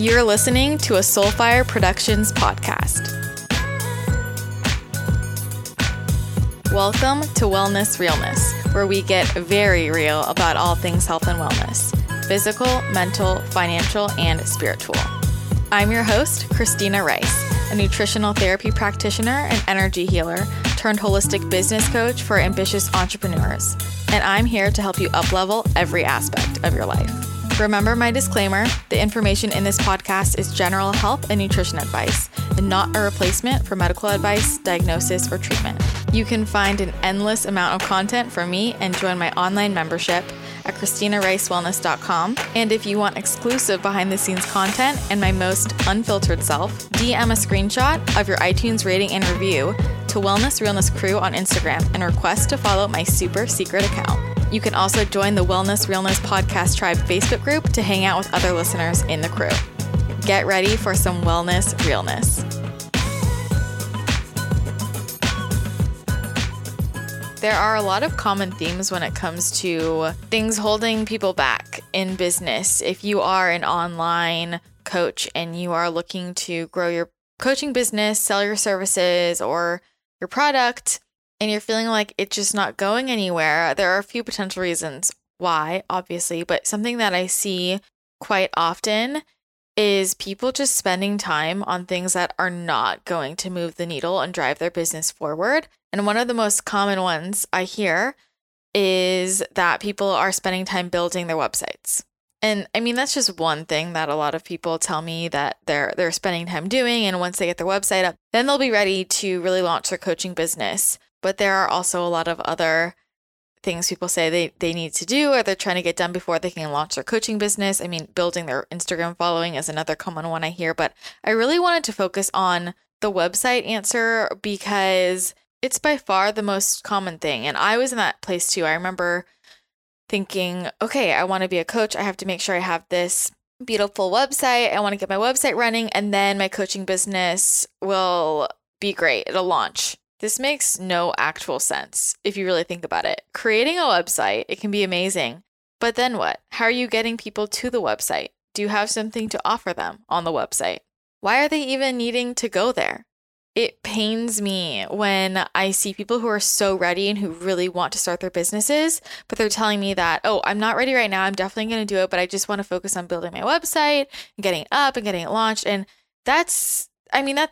You're listening to a Soulfire Productions podcast. Welcome to Wellness Realness, where we get very real about all things health and wellness, physical, mental, financial, and spiritual. I'm your host, Christina Rice, a nutritional therapy practitioner and energy healer turned holistic business coach for ambitious entrepreneurs, and I'm here to help you up-level every aspect of your life. Remember my disclaimer, the information in this podcast is general health and nutrition advice and not a replacement for medical advice, diagnosis, or treatment. You can find an endless amount of content from me and join my online membership at ChristinaRiceWellness.com. And if you want exclusive behind-the-scenes content and my most unfiltered self, DM a screenshot of your iTunes rating and review to Wellness Realness Crew on Instagram and request to follow my super secret account. You can also join the Wellness Realness Podcast Tribe Facebook group to hang out with other listeners in the crew. Get ready for some Wellness Realness. There are a lot of common themes when it comes to things holding people back in business. If you are an online coach and you are looking to grow your coaching business, sell your services or your product, and you're feeling like it's just not going anywhere, there are a few potential reasons why, obviously, but something that I see quite often is people just spending time on things that are not going to move the needle and drive their business forward. And one of the most common ones I hear is that people are spending time building their websites. And I mean, that's just one thing that a lot of people tell me that they're spending time doing. And once they get their website up, then they'll be ready to really launch their coaching business. But there are also a lot of other things people say they need to do or they're trying to get done before they can launch their coaching business. I mean, building their Instagram following is another common one I hear, but I really wanted to focus on the website answer because it's by far the most common thing. And I was in that place too. I remember thinking, okay, I want to be a coach. I have to make sure I have this beautiful website. I want to get my website running and then my coaching business will be great. It'll launch. This makes no actual sense if you really think about it. Creating a website, it can be amazing, but then what? How are you getting people to the website? Do you have something to offer them on the website? Why are they even needing to go there? It pains me when I see people who are so ready and who really want to start their businesses, but they're telling me that, oh, I'm not ready right now. I'm definitely going to do it, but I just want to focus on building my website and getting it up and getting it launched. And that's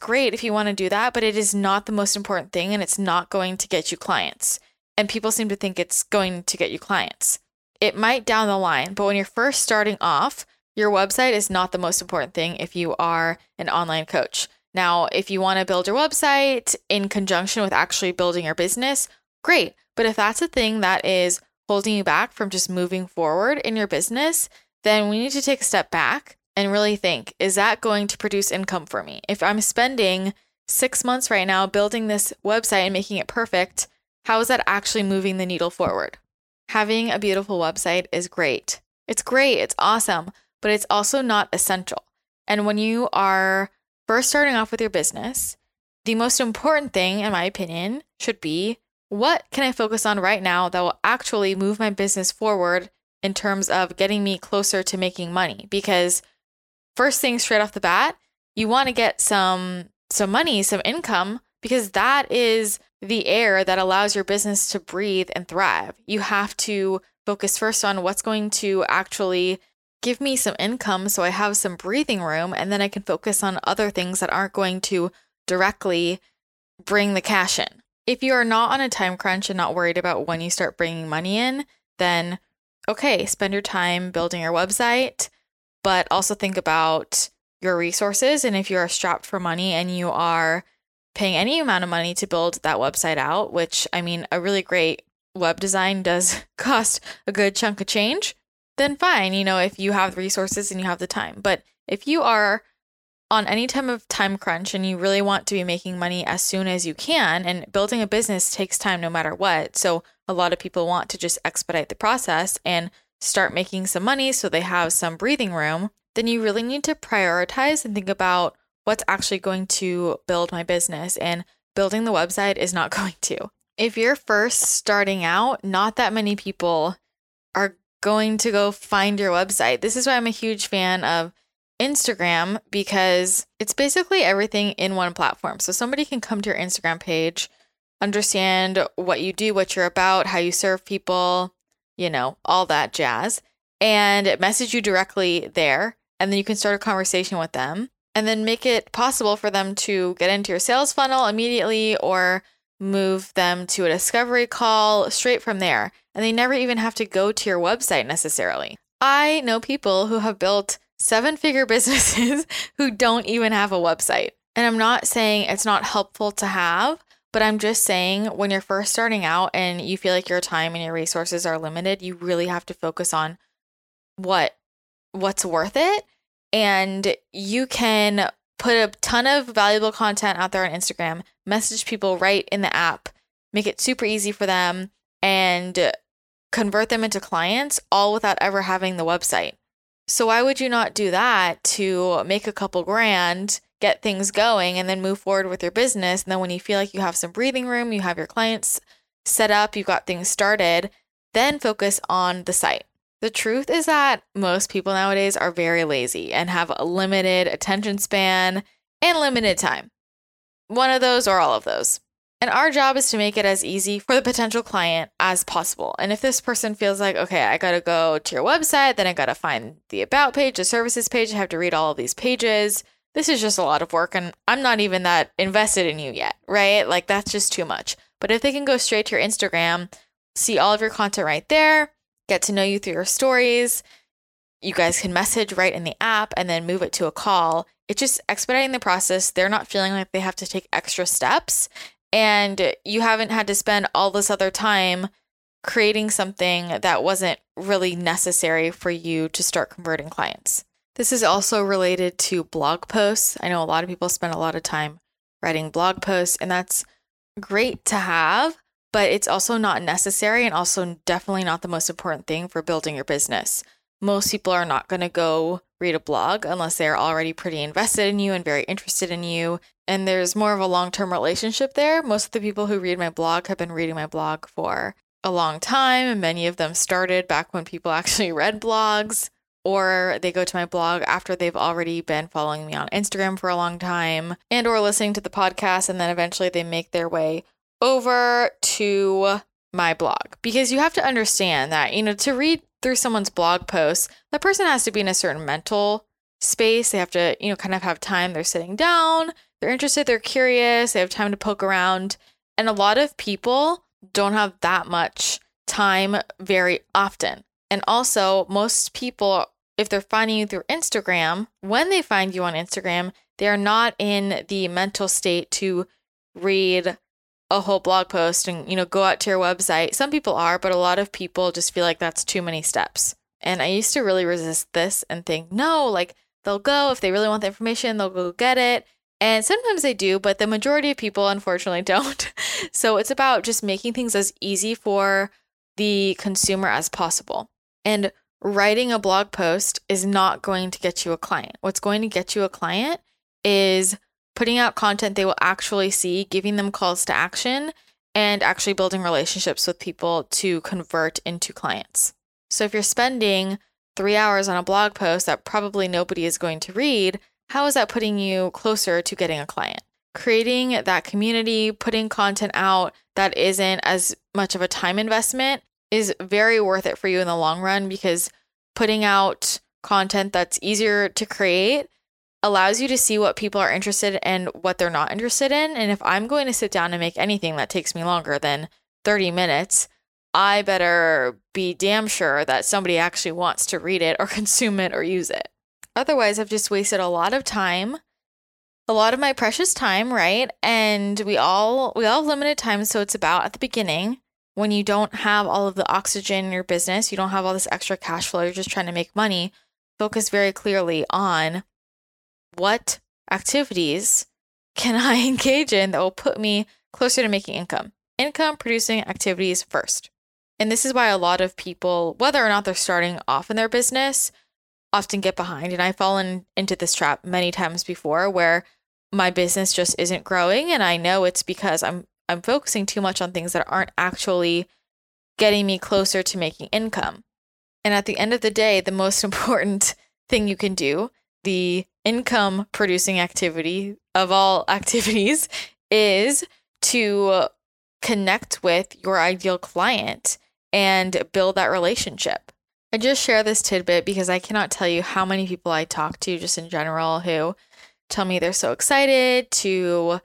great if you want to do that, but it is not the most important thing and it's not going to get you clients. And people seem to think it's going to get you clients. It might down the line, but when you're first starting off, your website is not the most important thing if you are an online coach. Now, if you want to build your website in conjunction with actually building your business, great. But if that's a thing that is holding you back from just moving forward in your business, then we need to take a step back and really think, is that going to produce income for me? If I'm spending 6 months right now building this website and making it perfect, how is that actually moving the needle forward? Having a beautiful website is great. It's great. It's awesome, but it's also not essential. And when you are first starting off with your business, the most important thing, in my opinion, should be what can I focus on right now that will actually move my business forward in terms of getting me closer to making money? Because first thing straight off the bat, you want to get some money, some income, because that is the air that allows your business to breathe and thrive. You have to focus first on what's going to actually give me some income so I have some breathing room, and then I can focus on other things that aren't going to directly bring the cash in. If you are not on a time crunch and not worried about when you start bringing money in, then okay, spend your time building your website, but also think about your resources. And if you are strapped for money and you are paying any amount of money to build that website out, which I mean, a really great web design does cost a good chunk of change, then fine, you know, if you have the resources and you have the time. But if you are on any type of time crunch and you really want to be making money as soon as you can, and building a business takes time no matter what. So a lot of people want to just expedite the process and start making some money so they have some breathing room, then you really need to prioritize and think about what's actually going to build my business, and building the website is not going to. If you're first starting out, not that many people are going to go find your website. This is why I'm a huge fan of Instagram because it's basically everything in one platform. So somebody can come to your Instagram page, understand what you do, what you're about, how you serve people, you know, all that jazz, and message you directly there. And then you can start a conversation with them and then make it possible for them to get into your sales funnel immediately or move them to a discovery call straight from there. And they never even have to go to your website necessarily. I know people who have built 7-figure businesses who don't even have a website. And I'm not saying it's not helpful to have, but I'm just saying when you're first starting out and you feel like your time and your resources are limited, you really have to focus on what's worth it. And you can put a ton of valuable content out there on Instagram, message people right in the app, make it super easy for them, and convert them into clients all without ever having the website. So why would you not do that to make a couple grand, get things going, and then move forward with your business? And then when you feel like you have some breathing room, you have your clients set up, you've got things started, then focus on the site. The truth is that most people nowadays are very lazy and have a limited attention span and limited time. One of those or all of those. And our job is to make it as easy for the potential client as possible. And if this person feels like, okay, I got to go to your website, then I got to find the about page, the services page, I have to read all of these pages. This is just a lot of work and I'm not even that invested in you yet, right? Like that's just too much. But if they can go straight to your Instagram, see all of your content right there, get to know you through your stories. You guys can message right in the app and then move it to a call. It's just expediting the process. They're not feeling like they have to take extra steps. And you haven't had to spend all this other time creating something that wasn't really necessary for you to start converting clients. This is also related to blog posts. I know a lot of people spend a lot of time writing blog posts, and that's great to have, but it's also not necessary and also definitely not the most important thing for building your business. Most people are not going to go read a blog unless they're already pretty invested in you and very interested in you. And there's more of a long-term relationship there. Most of the people who read my blog have been reading my blog for a long time. And many of them started back when people actually read blogs, or they go to my blog after they've already been following me on Instagram for a long time and or listening to the podcast. And then eventually they make their way over to my blog, because you have to understand that, you know, to read through someone's blog post, the person has to be in a certain mental space. They have to, you know, kind of have time. They're sitting down, they're interested, they're curious, they have time to poke around. And a lot of people don't have that much time very often. And also most people, if they're finding you through Instagram, when they find you on Instagram, they are not in the mental state to read a whole blog post and, you know, go out to your website. Some people are, but a lot of people just feel like that's too many steps. And I used to really resist this and think, no, like they'll go, if they really want the information, they'll go get it. And sometimes they do, but the majority of people unfortunately don't. So it's about just making things as easy for the consumer as possible. And writing a blog post is not going to get you a client. What's going to get you a client is putting out content they will actually see, giving them calls to action, and actually building relationships with people to convert into clients. So if you're spending 3 hours on a blog post that probably nobody is going to read, how is that putting you closer to getting a client? Creating that community, putting content out that isn't as much of a time investment is very worth it for you in the long run, because putting out content that's easier to create allows you to see what people are interested in and what they're not interested in. And if I'm going to sit down and make anything that takes me longer than 30 minutes, I better be damn sure that somebody actually wants to read it or consume it or use it. Otherwise, I've just wasted a lot of time, a lot of my precious time, right? And we all have limited time. So it's about at the beginning, when you don't have all of the oxygen in your business, you don't have all this extra cash flow, you're just trying to make money, focus very clearly on what activities can I engage in that will put me closer to making income? Income producing activities first. And this is why a lot of people, whether or not they're starting off in their business, often get behind. And I've fallen into this trap many times before where my business just isn't growing. And I know it's because I'm focusing too much on things that aren't actually getting me closer to making income. And at the end of the day, the most important thing you can do the income producing activity of all activities is to connect with your ideal client and build that relationship. I just share this tidbit because I cannot tell you how many people I talk to just in general who tell me they're so excited to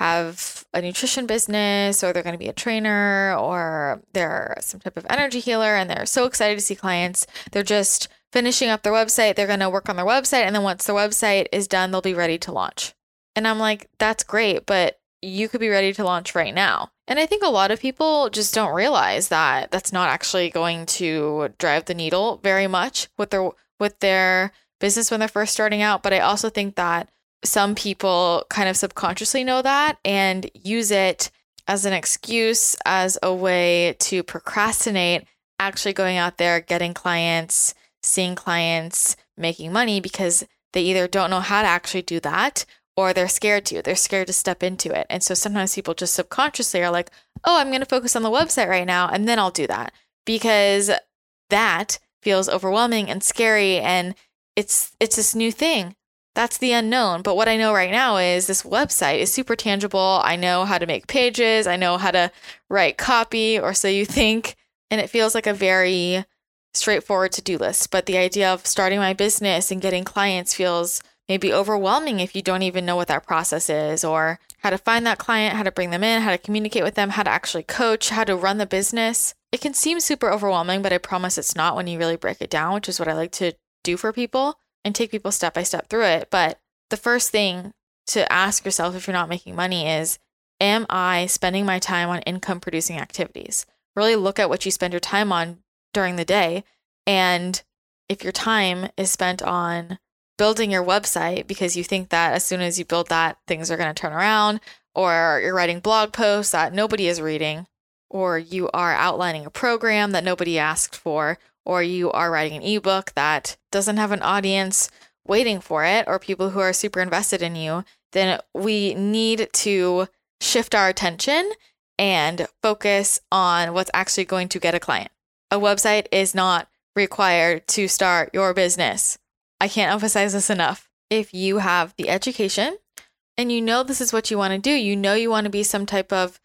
have a nutrition business, or they're going to be a trainer, or they're some type of energy healer, and they're so excited to see clients. They're just finishing up their website. They're going to work on their website. And then once the website is done, they'll be ready to launch. And I'm like, that's great, but you could be ready to launch right now. And I think a lot of people just don't realize that that's not actually going to drive the needle very much with their business when they're first starting out. But I also think that some people kind of subconsciously know that and use it as an excuse, as a way to procrastinate actually going out there, getting clients, seeing clients, making money, because they either don't know how to actually do that, or they're scared to. They're scared to step into it. And so sometimes people just subconsciously are like, oh, I'm going to focus on the website right now, and then I'll do that, because that feels overwhelming and scary, and it's this new thing. That's the unknown. But what I know right now is this website is super tangible. I know how to make pages. I know how to write copy, or so you think. And it feels like a very straightforward to-do list. But the idea of starting my business and getting clients feels maybe overwhelming if you don't even know what that process is, or how to find that client, how to bring them in, how to communicate with them, how to actually coach, how to run the business. It can seem super overwhelming, but I promise it's not when you really break it down, which is what I like to do for people, and take people step by step through it. But the first thing to ask yourself if you're not making money is, am I spending my time on income producing activities? Really look at what you spend your time on during the day. And if your time is spent on building your website because you think that as soon as you build that, things are going to turn around, or you're writing blog posts that nobody is reading, or you are outlining a program that nobody asked for, or you are writing an ebook that doesn't have an audience waiting for it, or people who are super invested in you, then we need to shift our attention and focus on what's actually going to get a client. A website is not required to start your business. I can't emphasize this enough. If you have the education and you know this is what you want to do, you know you want to be some type of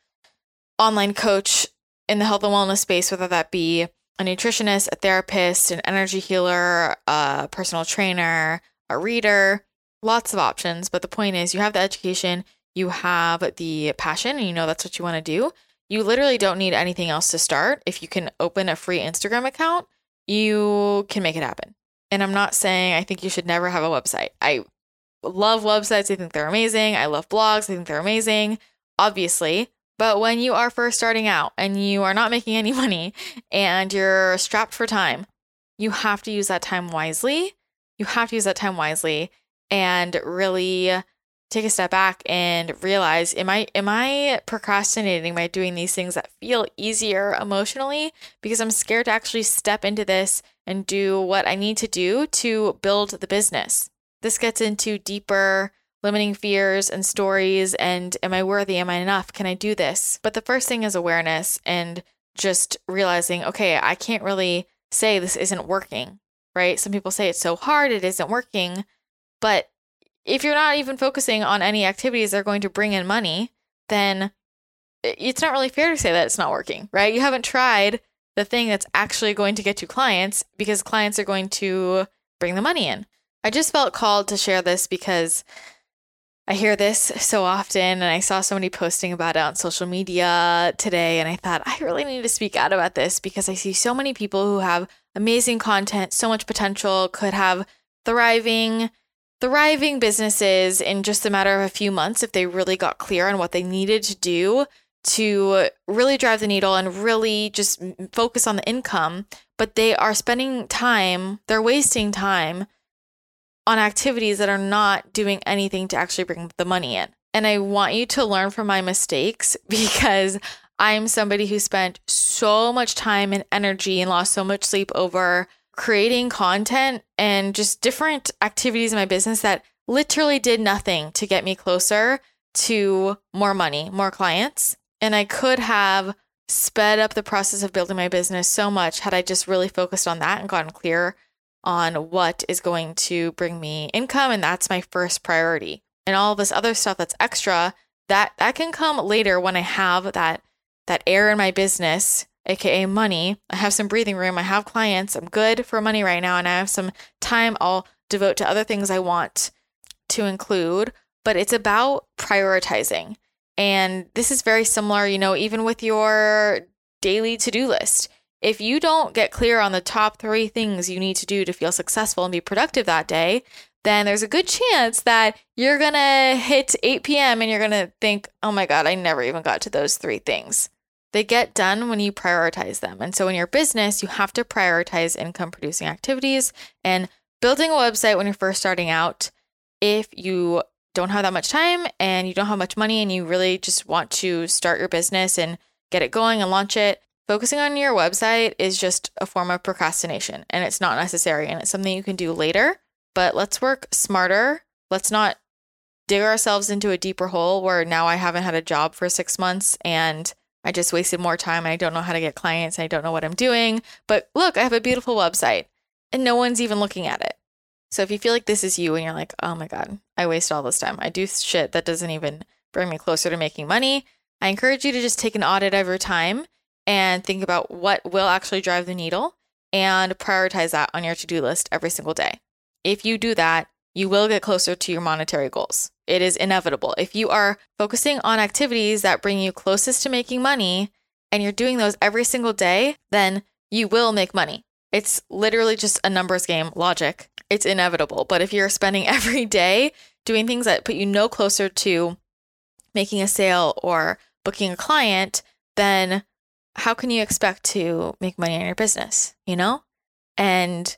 online coach in the health and wellness space, whether that be a nutritionist, a therapist, an energy healer, a personal trainer, a reader, lots of options. But the point is, you have the education, you have the passion, and you know that's what you want to do. You literally don't need anything else to start. If you can open a free Instagram account, you can make it happen. And I'm not saying I think you should never have a website. I love websites. I think they're amazing. I love blogs. I think they're amazing, obviously. But when you are first starting out and you are not making any money and you're strapped for time, you have to use that time wisely. You have to use that time wisely and really take a step back and realize, am I procrastinating by doing these things that feel easier emotionally because I'm scared to actually step into this and do what I need to do to build the business? This gets into deeper limiting fears and stories, and am I worthy? Am I enough? Can I do this? But the first thing is awareness and just realizing, okay, I can't really say this isn't working, right? Some people say it's so hard, it isn't working. But if you're not even focusing on any activities that are going to bring in money, then it's not really fair to say that it's not working, right? You haven't tried the thing that's actually going to get you clients, because clients are going to bring the money in. I just felt called to share this because I hear this so often, and I saw somebody posting about it on social media today, and I thought, I really need to speak out about this because I see so many people who have amazing content, so much potential, could have thriving businesses in just a matter of a few months if they really got clear on what they needed to do to really drive the needle and really just focus on the income. But they are spending time, they're wasting time on activities that are not doing anything to actually bring the money in. And I want you to learn from my mistakes, because I'm somebody who spent so much time and energy and lost so much sleep over creating content and just different activities in my business that literally did nothing to get me closer to more money, more clients. And I could have sped up the process of building my business so much had I just really focused on that and gotten clear on what is going to bring me income, and that's my first priority. And all this other stuff that's extra, that can come later when I have that air in my business, aka money. I have some breathing room, I have clients, I'm good for money right now, and I have some time I'll devote to other things I want to include. But it's about prioritizing. And this is very similar, even with your daily to-do list. If you don't get clear on the top 3 things you need to do to feel successful and be productive that day, then there's a good chance that you're going to hit 8 p.m. and you're going to think, oh my God, I never even got to those 3 things. They get done when you prioritize them. And so in your business, you have to prioritize income producing activities, and building a website when you're first starting out, if you don't have that much time and you don't have much money and you really just want to start your business and get it going and launch it, focusing on your website is just a form of procrastination, and it's not necessary, and it's something you can do later. But let's work smarter. Let's not dig ourselves into a deeper hole where now I haven't had a job for 6 months and I just wasted more time. I don't know how to get clients. I don't know what I'm doing. But look, I have a beautiful website and no one's even looking at it. So if you feel like this is you and you're like, oh my God, I waste all this time, I do shit that doesn't even bring me closer to making money, I encourage you to just take an audit of your time and think about what will actually drive the needle and prioritize that on your to-do list every single day. If you do that, you will get closer to your monetary goals. It is inevitable. If you are focusing on activities that bring you closest to making money and you're doing those every single day, then you will make money. It's literally just a numbers game, logic. It's inevitable. But if you're spending every day doing things that put you no closer to making a sale or booking a client, then how can you expect to make money in your business, And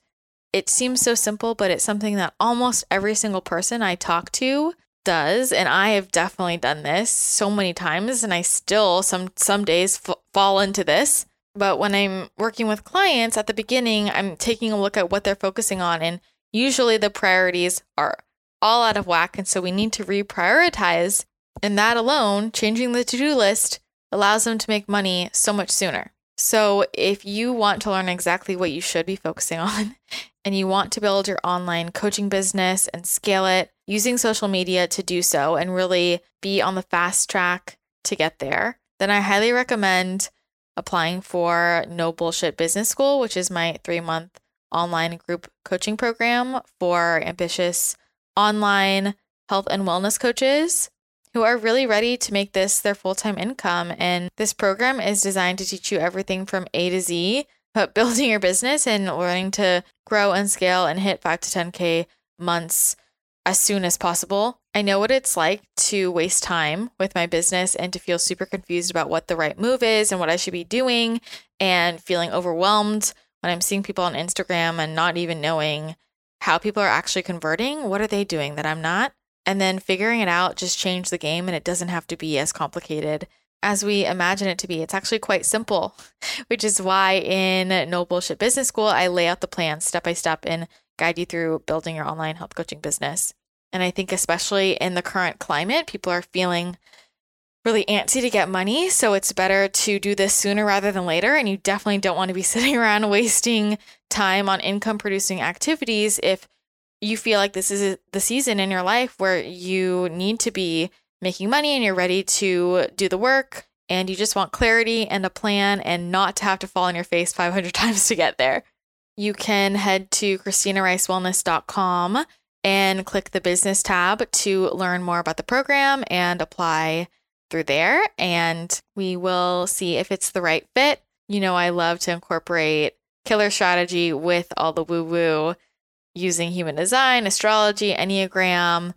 it seems so simple, but it's something that almost every single person I talk to does. And I have definitely done this so many times, and I still some days fall into this. But when I'm working with clients at the beginning, I'm taking a look at what they're focusing on. And usually the priorities are all out of whack. And so we need to reprioritize. And that alone, changing the to-do list, allows them to make money so much sooner. So if you want to learn exactly what you should be focusing on, and you want to build your online coaching business and scale it using social media to do so and really be on the fast track to get there, then I highly recommend applying for No Bullshit Business School, which is my 3-month online group coaching program for ambitious online health and wellness coaches who are really ready to make this their full-time income. And this program is designed to teach you everything from A to Z about building your business and learning to grow and scale and hit 5 to 10K months as soon as possible. I know what it's like to waste time with my business and to feel super confused about what the right move is and what I should be doing, and feeling overwhelmed when I'm seeing people on Instagram and not even knowing how people are actually converting. What are they doing that I'm not? And then figuring it out just changed the game, and it doesn't have to be as complicated as we imagine it to be. It's actually quite simple, which is why in No Bullshit Business School, I lay out the plan step by step and guide you through building your online health coaching business. And I think especially in the current climate, people are feeling really antsy to get money. So it's better to do this sooner rather than later. And you definitely don't want to be sitting around wasting time on income producing activities if you feel like this is the season in your life where you need to be making money and you're ready to do the work, and you just want clarity and a plan and not to have to fall on your face 500 times to get there. You can head to ChristinaRiceWellness.com and click the business tab to learn more about the program and apply through there. And we will see if it's the right fit. I love to incorporate killer strategy with all the woo-woo, using human design, astrology, Enneagram,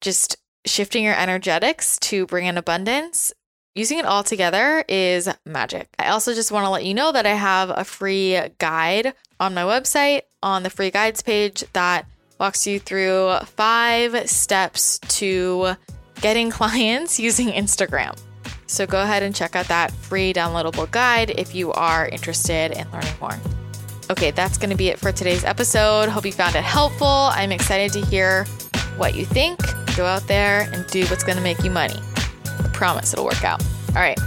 just shifting your energetics to bring in abundance. Using it all together is magic. I also just want to let you know that I have a free guide on my website, on the free guides page, that walks you through 5 steps to getting clients using Instagram. So go ahead and check out that free downloadable guide if you are interested in learning more. Okay, that's going to be it for today's episode. Hope you found it helpful. I'm excited to hear what you think. Go out there and do what's going to make you money. I promise it'll work out. All right,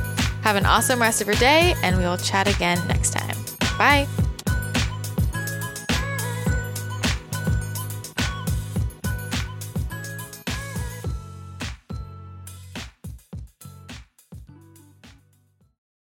have an awesome rest of your day, and we will chat again next time. Bye.